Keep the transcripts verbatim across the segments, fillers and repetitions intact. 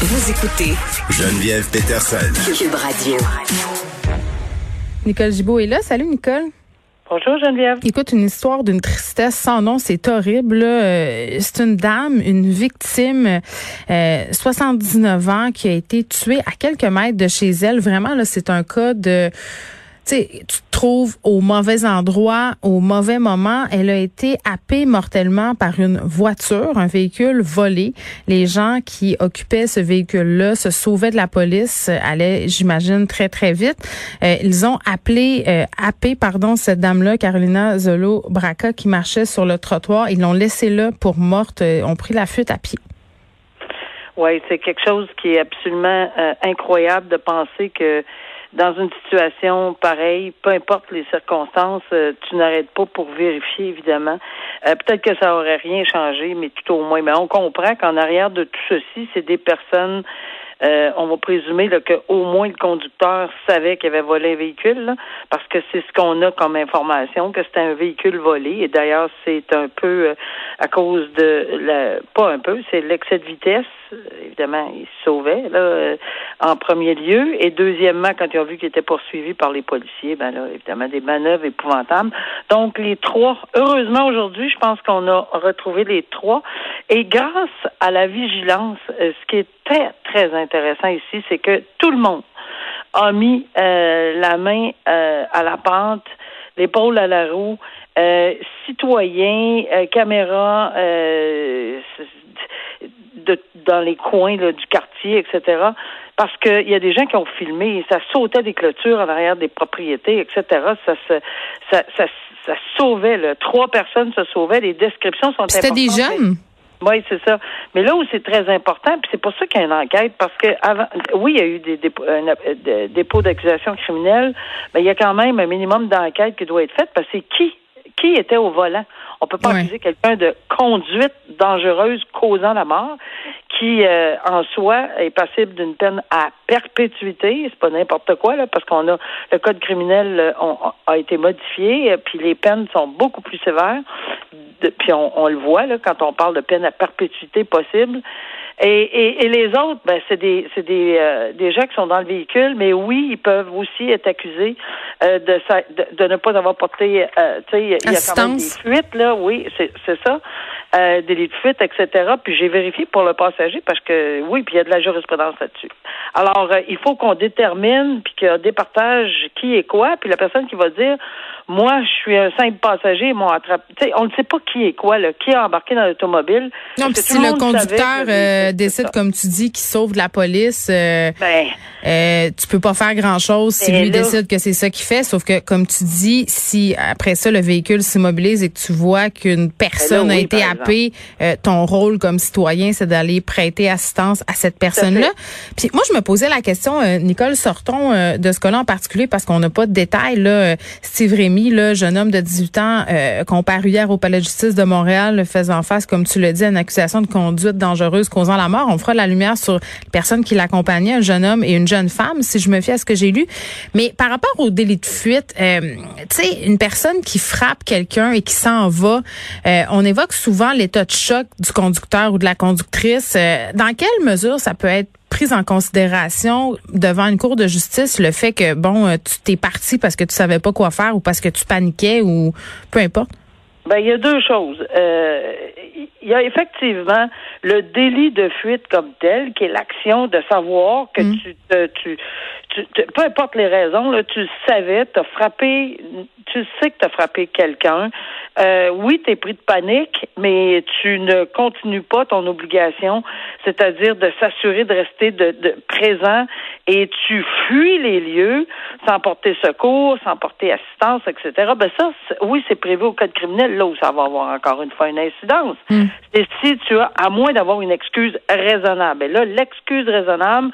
Vous écoutez Geneviève Peterson. Cube Radio. Nicole Gibeault est là. Salut Nicole. Bonjour Geneviève. Écoute, une histoire d'une tristesse sans nom, c'est horrible. Euh, c'est une dame, une victime, euh, soixante-dix-neuf ans, qui a été tuée à quelques mètres de chez elle. Vraiment, là, c'est un cas de... T'sais, tu te trouves au mauvais endroit, au mauvais moment. Elle a été happée mortellement par une voiture, un véhicule volé. Les gens qui occupaient ce véhicule-là se sauvaient de la police, allaient, j'imagine, très, très vite. Euh, ils ont appelé, euh, happé, pardon, cette dame-là, Carolina Zolo-Braca, qui marchait sur le trottoir. Ils l'ont laissée là pour morte, euh, ont pris la fuite à pied. Oui, c'est quelque chose qui est absolument euh, incroyable de penser que dans une situation pareille, peu importe les circonstances, tu n'arrêtes pas pour vérifier, évidemment. Euh, peut-être que ça aurait rien changé, mais tout au moins. Mais on comprend qu'en arrière de tout ceci, c'est des personnes... Euh, on va présumer là, que au moins le conducteur savait qu'il avait volé un véhicule, là, parce que c'est ce qu'on a comme information, que c'était un véhicule volé. Et d'ailleurs, c'est un peu euh, à cause de la, pas un peu, c'est l'excès de vitesse. Évidemment, il se sauvait là, euh, en premier lieu. Et deuxièmement, quand ils ont vu qu'il était poursuivi par les policiers, ben là, évidemment, des manœuvres épouvantables. Donc les trois, heureusement aujourd'hui, je pense qu'on a retrouvé les trois. Et grâce à la vigilance, euh, ce qui est très, très intéressant ici, c'est que tout le monde a mis euh, la main euh, à la pente, l'épaule à la roue, euh, citoyens, euh, caméras euh, de, dans les coins là, du quartier, et cetera, parce qu'il y a des gens qui ont filmé, ça sautait des clôtures en arrière des propriétés, et cetera, ça se... ça, ça, ça sauvait, là. Trois personnes se sauvaient, les descriptions sont importantes. C'était des jeunes? Oui, c'est ça. Mais là où c'est très important, puis c'est pour ça qu'il y a une enquête, parce que avant, oui, il y a eu des dépôts, euh, dépôts d'accusation criminelle, mais il y a quand même un minimum d'enquête qui doit être faite, parce que c'est qui, qui était au volant. On peut pas accuser quelqu'un de conduite dangereuse causant la mort, qui euh, en soi est passible d'une peine à perpétuité. C'est pas n'importe quoi là, parce qu'on a le code criminel on, a été modifié, puis les peines sont beaucoup plus sévères. De, puis on, on le voit là quand on parle de peine à perpétuité possible. Et, et, et les autres, ben c'est des c'est des euh, des gens qui sont dans le véhicule, mais oui, ils peuvent aussi être accusés euh, de, sa, de de ne pas avoir porté, euh, tu sais, il y a quand même des fuites là, oui, c'est c'est ça, euh, des fuites, et cetera. Puis j'ai vérifié pour le passager parce que oui, puis il y a de la jurisprudence là-dessus. Alors euh, il faut qu'on détermine puis qu'on départage qui est quoi, puis la personne qui va dire moi je suis un simple passager, ils m'ont attrapé. Tu sais, on ne sait pas qui est quoi là, qui est embarqué dans l'automobile. Non, puis si le, le conducteur savait, euh... décide, comme tu dis, qui sauve de la police, euh, ben, euh, tu peux pas faire grand-chose si lui là, décide que c'est ça qu'il fait, sauf que, comme tu dis, si après ça, le véhicule s'immobilise et que tu vois qu'une personne là, oui, a été happée, euh, ton rôle comme citoyen, c'est d'aller prêter assistance à cette personne-là. Puis moi, je me posais la question, euh, Nicole, sortons euh, de ce cas-là en particulier, parce qu'on n'a pas de détails, là. Steve Rémy, là, jeune homme de dix-huit ans, euh, comparu hier au palais de justice de Montréal, faisant face, comme tu le dis, à une accusation de conduite dangereuse causant la mort. On fera la lumière sur les personnes qui l'accompagnaient, un jeune homme et une jeune femme, si je me fie à ce que j'ai lu. Mais par rapport au délit de fuite, euh, tu sais, une personne qui frappe quelqu'un et qui s'en va, euh, on évoque souvent l'état de choc du conducteur ou de la conductrice. Euh, dans quelle mesure ça peut être prise en considération devant une cour de justice, le fait que, bon, tu t'es parti parce que tu savais pas quoi faire ou parce que tu paniquais ou peu importe? Ben, il y a deux choses. Euh, il y a effectivement le délit de fuite comme tel, qui est l'action de savoir que mmh. tu, te, tu, tu, tu, peu importe les raisons, là, tu le savais, t'as frappé, tu sais que t'as frappé quelqu'un. Euh, oui, t'es pris de panique, mais tu ne continues pas ton obligation, c'est-à-dire de s'assurer de rester de, de présent, et tu fuis les lieux sans porter secours, sans porter assistance, et cetera. Ben ça, c'est, oui, c'est prévu au code criminel. là où ça va avoir encore une fois une incidence. Mm. C'est si tu as, à moins d'avoir une excuse raisonnable. Et là, l'excuse raisonnable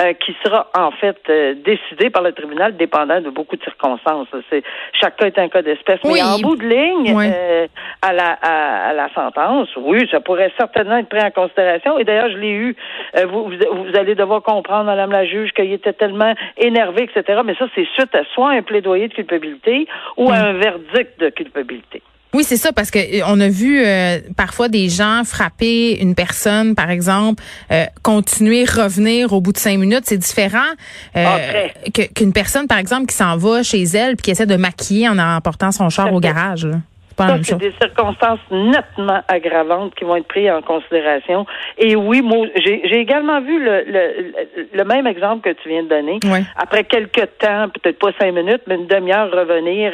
euh, qui sera en fait euh, décidée par le tribunal dépendant de beaucoup de circonstances. C'est, chaque cas est un cas d'espèce. Oui. Mais en bout de ligne, oui. euh, à, la, à, à la sentence, oui, ça pourrait certainement être pris en considération. Et d'ailleurs, je l'ai eu. Euh, vous, vous, vous allez devoir comprendre, Madame la juge, qu'il était tellement énervé, et cetera. Mais ça, c'est suite à soit un plaidoyer de culpabilité ou à un verdict de culpabilité. Oui, c'est ça, parce que on a vu euh, parfois des gens frapper une personne, par exemple, euh, continuer, revenir au bout de cinq minutes. C'est différent euh, okay. que, qu'une personne, par exemple, qui s'en va chez elle puis qui essaie de maquiller en emportant son char au garage. Là. Ça, c'est des circonstances nettement aggravantes qui vont être prises en considération. Et oui, moi, j'ai, j'ai également vu le, le, le même exemple que tu viens de donner. Oui. Après quelques temps, peut-être pas cinq minutes, mais une demi-heure revenir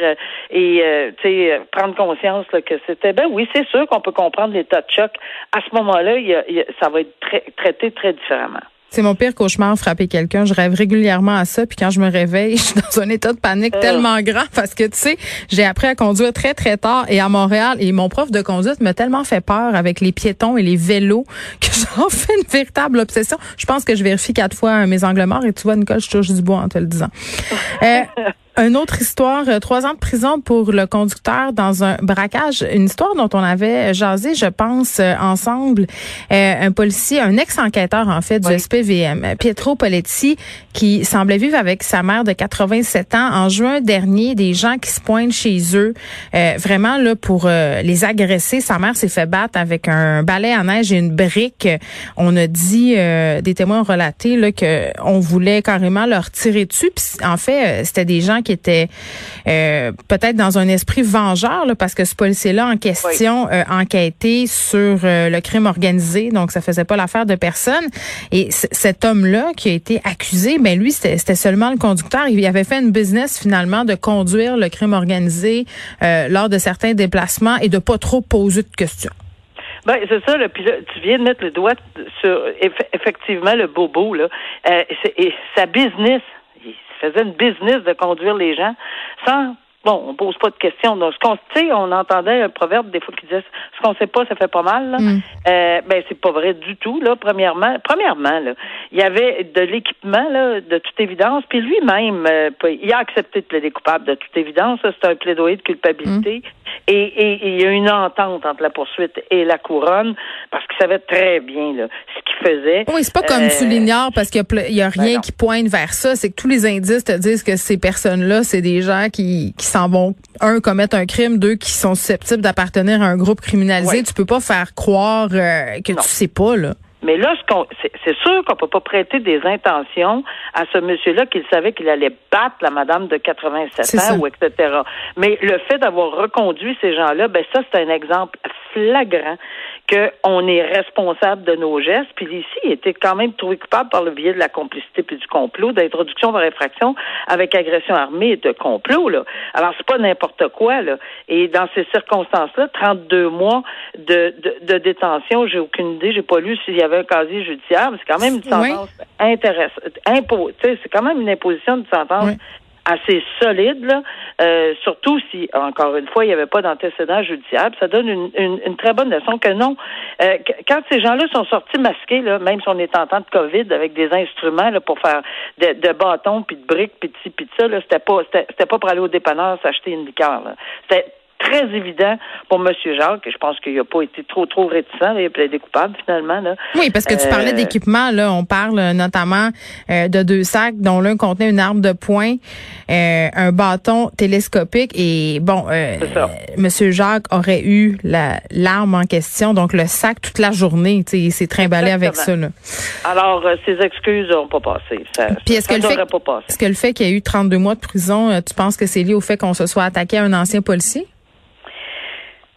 et euh, tu sais prendre conscience là, que c'était... Ben oui, c'est sûr qu'on peut comprendre l'état de choc. À ce moment-là, il y a, il y a, ça va être tra- traité très différemment. C'est mon pire cauchemar, frapper quelqu'un. Je rêve régulièrement à ça, puis quand je me réveille, je suis dans un état de panique euh. tellement grand parce que, tu sais, j'ai appris à conduire très, très tard et à Montréal, et mon prof de conduite m'a tellement fait peur avec les piétons et les vélos que j'en fais une véritable obsession. Je pense que je vérifie quatre fois mes angles morts et tu vois, Nicole, je touche du bois en te le disant. euh, Une autre histoire, trois ans de prison pour le conducteur dans un braquage. Une histoire dont on avait jasé, je pense, ensemble. Euh, un policier, un ex-enquêteur, en fait, du oui. S P V M, Pietro Poletti, qui semblait vivre avec sa mère de quatre-vingt-sept ans. En juin dernier, des gens qui se pointent chez eux, euh, vraiment là pour euh, les agresser. Sa mère s'est fait battre avec un balai à neige et une brique. On a dit, euh, des témoins ont relaté là, que on voulait carrément leur tirer dessus. Puis, en fait, c'était des gens qui était euh, peut-être dans un esprit vengeur, là, parce que ce policier-là en question oui. euh, enquêtait sur euh, le crime organisé, donc ça faisait pas l'affaire de personne. Et c- cet homme-là qui a été accusé, ben lui, c'était, c'était seulement le conducteur. Il avait fait une business, finalement, de conduire le crime organisé euh, lors de certains déplacements et de pas trop poser de questions. Ben c'est ça, là. Puis là, tu viens de mettre le doigt sur eff- effectivement le bobo, là. Euh, c'est, et sa business... faisait une business de conduire les gens sans... Bon, on pose pas de questions. Donc, ce qu'on sait, on entendait un proverbe des fois qui disait ce qu'on sait pas, ça fait pas mal. Là. Mm. Euh, ben, c'est pas vrai du tout. Là, premièrement, premièrement, là, il y avait de l'équipement, là, de toute évidence. Puis lui-même, euh, il a accepté de plaider coupable, de toute évidence. Là, c'est un plaidoyer de culpabilité. Mm. Et, et, et il y a une entente entre la poursuite et la couronne parce qu'il savait très bien là, ce qu'il faisait. Oui, c'est pas comme euh, tu l'ignores parce qu'il y a, il y a rien ben qui pointe vers ça. C'est que tous les indices te disent que ces personnes-là, c'est des gens qui, qui s'en vont, un, commettre un crime, deux, qui sont susceptibles d'appartenir à un groupe criminalisé. Ouais. Tu peux pas faire croire euh, que non. Tu sais pas, là. Mais là, ce qu'on, c'est, c'est sûr qu'on peut pas prêter des intentions à ce monsieur-là qu'il savait qu'il allait battre la madame de quatre-vingt-sept c'est ans, ça. Ou et cetera. Mais le fait d'avoir reconduit ces gens-là, ben ça, c'est un exemple flagrant qu'on est responsable de nos gestes. Puis ici, il était quand même trouvé coupable par le biais de la complicité puis du complot, d'introduction par infraction avec agression armée et de complot, là. Alors, c'est pas n'importe quoi, là. Et dans ces circonstances-là, trente-deux mois de, de, de détention, j'ai aucune idée, j'ai pas lu s'il y avait un casier judiciaire, mais c'est quand même une sentence oui. intéressante. Impo- c'est quand même une imposition de sentence oui. assez solide, là. Euh, surtout si, encore une fois, il n'y avait pas d'antécédent judiciaire. Ça donne une, une, une très bonne leçon que non. Euh, quand ces gens-là sont sortis masqués, là, même si on est en temps de COVID, avec des instruments là, pour faire de, de bâtons, puis de briques, puis de ci, puis de ça, là, c'était pas, c'était, c'était pas pour aller au dépanneur s'acheter une liqueur. Là. C'était très évident pour M. Jacques, et je pense qu'il n'a pas été trop, trop réticent, là, il a plaidé coupable, finalement. Là. Oui, parce que euh... tu parlais d'équipement, là, on parle notamment euh, de deux sacs, dont l'un contenait une arme de poing, euh, un bâton télescopique, et bon, euh, M. Jacques aurait eu la, l'arme en question, donc le sac toute la journée, tu sais, il s'est trimballé avec ça. Là. Alors, euh, ces excuses n'ont pas passé. Ça, Puis est-ce ça, que ça le fait, pas passé. Est-ce que le fait qu'il y a eu trente-deux mois de prison, euh, tu penses que c'est lié au fait qu'on se soit attaqué à un ancien policier?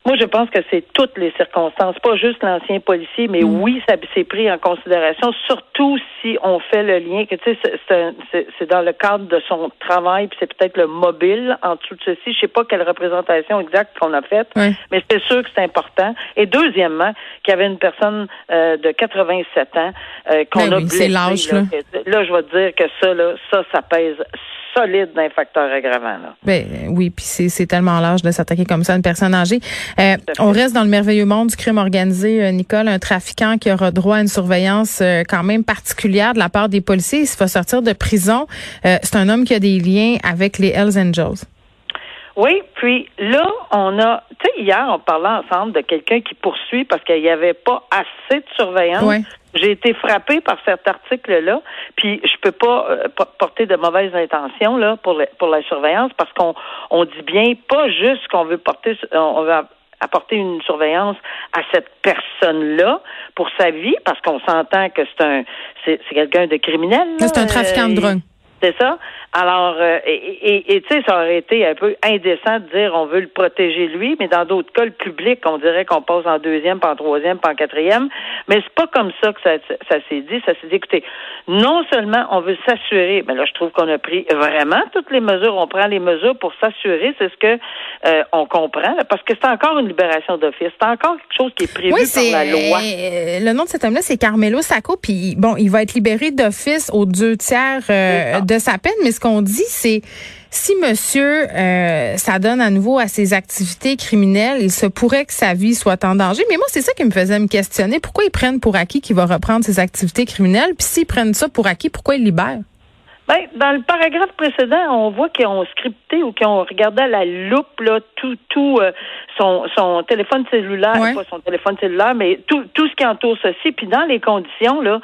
Moi, je pense que c'est toutes les circonstances, pas juste l'ancien policier, mais mmh. oui, ça c'est pris en considération, surtout si on fait le lien que, tu sais, c'est, c'est, c'est, c'est dans le cadre de son travail, puis c'est peut-être le mobile en dessous de ceci. Je sais pas quelle représentation exacte qu'on a faite, oui. mais c'est sûr que c'est important. Et deuxièmement, qu'il y avait une personne euh, de quatre-vingt-sept ans euh, qu'on mais a oui, blessée. C'est l'âge, là. là. là, je vais te dire que ça, là, ça, ça pèse solide d'un facteur aggravant. Là. Ben, oui, puis c'est, c'est tellement large de s'attaquer comme ça à une personne âgée. Euh, on reste dans le merveilleux monde du crime organisé, euh, Nicole, un trafiquant qui aura droit à une surveillance euh, quand même particulière de la part des policiers. Il se fait sortir de prison. Euh, c'est un homme qui a des liens avec les Hells Angels. Oui, puis là, on a... Tu sais, hier, on parlait ensemble de quelqu'un qui poursuit parce qu'il n'y avait pas assez de surveillance. Oui. J'ai été frappée par cet article-là, puis je peux pas euh, porter de mauvaises intentions là pour le, pour la surveillance, parce qu'on on dit bien pas juste qu'on veut porter... On veut apporter une surveillance à cette personne-là pour sa vie, parce qu'on s'entend que c'est un... C'est, c'est quelqu'un de criminel. Là, c'est un trafiquant de drogue. C'est ça. Alors, euh, et tu sais, ça aurait été un peu indécent de dire on veut le protéger lui, mais dans d'autres cas, le public, on dirait qu'on passe en deuxième, puis en troisième, puis en quatrième. Mais c'est pas comme ça que ça, ça s'est dit. Ça s'est dit, écoutez, non seulement on veut s'assurer, mais là, je trouve qu'on a pris vraiment toutes les mesures. On prend les mesures pour s'assurer. C'est ce que euh, on comprend, là, parce que c'est encore une libération d'office. C'est encore quelque chose qui est prévu oui, c'est, par la loi. Euh, le nom de cet homme-là, c'est Carmelo Sacco. Puis bon, il va être libéré d'office aux deux tiers euh, de sa peine, mais ce qu'on dit, c'est si monsieur euh, s'adonne à nouveau à ses activités criminelles, il se pourrait que sa vie soit en danger. Mais moi, c'est ça qui me faisait me questionner. Pourquoi ils prennent pour acquis qu'il va reprendre ses activités criminelles? Puis s'ils prennent ça pour acquis, pourquoi ils libèrent? Ben, dans le paragraphe précédent, on voit qu'ils ont scripté ou qu'ils ont regardé à la loupe là, tout, tout euh, son, son téléphone cellulaire, ouais. pas son téléphone cellulaire, mais tout, tout ce qui entoure ceci. Puis dans les conditions, là,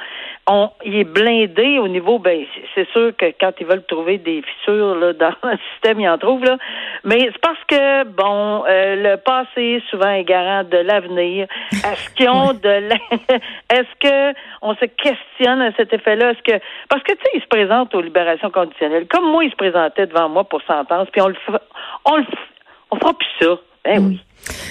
on, il est blindé au niveau, ben, c'est sûr que quand ils veulent trouver des fissures là, dans le système, ils en trouvent là. Mais c'est parce que bon, euh, le passé souvent est garant de l'avenir. Est-ce qu'ils ont ouais. de la... Est-ce que on se questionne à cet effet-là? Est-ce que parce que tu sais, ils se présentent au libération conditionnelle. Comme moi, il se présentait devant moi pour sentence, puis on le f... on le f... on fera plus ça. Ben oui.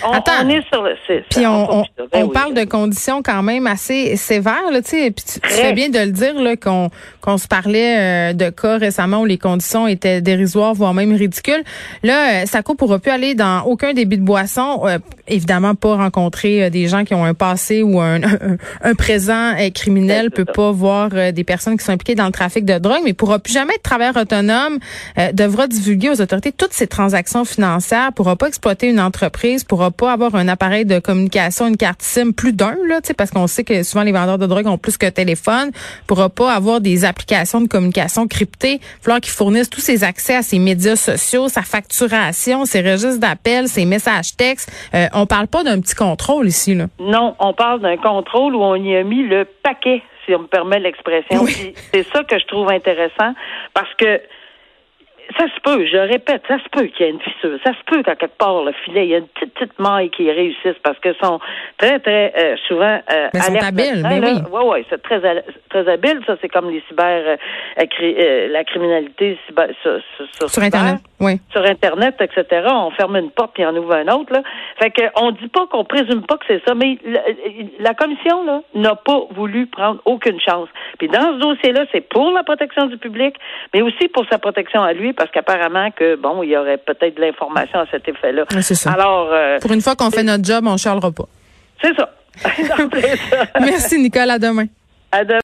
On, Attends, on est sur le six. Puis on, on, ben on oui, parle oui. de conditions quand même assez sévères, là, tu sais. Puis tu, tu fais bien de le dire, là, qu'on, qu'on se parlait euh, de cas récemment où les conditions étaient dérisoires, voire même ridicules. Là, euh, Sacco pourra plus aller dans aucun débit de boisson. Euh, évidemment, pas rencontrer euh, des gens qui ont un passé ou un, un, un présent euh, criminel, peut ça. pas voir euh, des personnes qui sont impliquées dans le trafic de drogue, mais pourra plus jamais être travailleur autonome, euh, devra divulguer aux autorités toutes ses transactions financières, pourra pas exploiter une entreprise, pourra pas avoir un appareil de communication, une carte SIM, plus d'un, là, tu sais, parce qu'on sait que souvent les vendeurs de drogue ont plus que téléphone, pourra pas avoir des applications de communication cryptées, falloir qu'ils fournissent tous ses accès à ses médias sociaux, sa facturation, ses registres d'appels, ses messages textes. Euh, on parle pas d'un petit contrôle ici, là. Non, on parle d'un contrôle où on y a mis le paquet, si on me permet l'expression. Oui. C'est ça que je trouve intéressant, parce que ça se peut, je répète, ça se peut qu'il y ait une fissure, ça se peut qu'à quelque part, le filet, il y a une petite, petite maille qui réussisse parce que sont très, très euh, souvent euh, mais sont habiles, mais oui. Oui, oui, c'est très, très habile, ça, c'est comme les cyber, euh, cri, euh, la criminalité cyber, sur, sur, sur, sur cyber, Internet, oui. Sur Internet, et cetera. On ferme une porte puis on ouvre un autre, là. Fait qu'on dit pas, qu'on présume pas que c'est ça, mais la, la commission, là, n'a pas voulu prendre aucune chance. Puis dans ce dossier-là, c'est pour la protection du public, mais aussi pour sa protection à lui, parce qu'apparemment que, bon, il y aurait peut-être de l'information à cet effet-là. Oui, c'est ça. Alors, euh, pour une fois qu'on fait notre job, on ne charlera pas. C'est ça. Non, c'est ça. Merci, Nicole. À demain. À demain.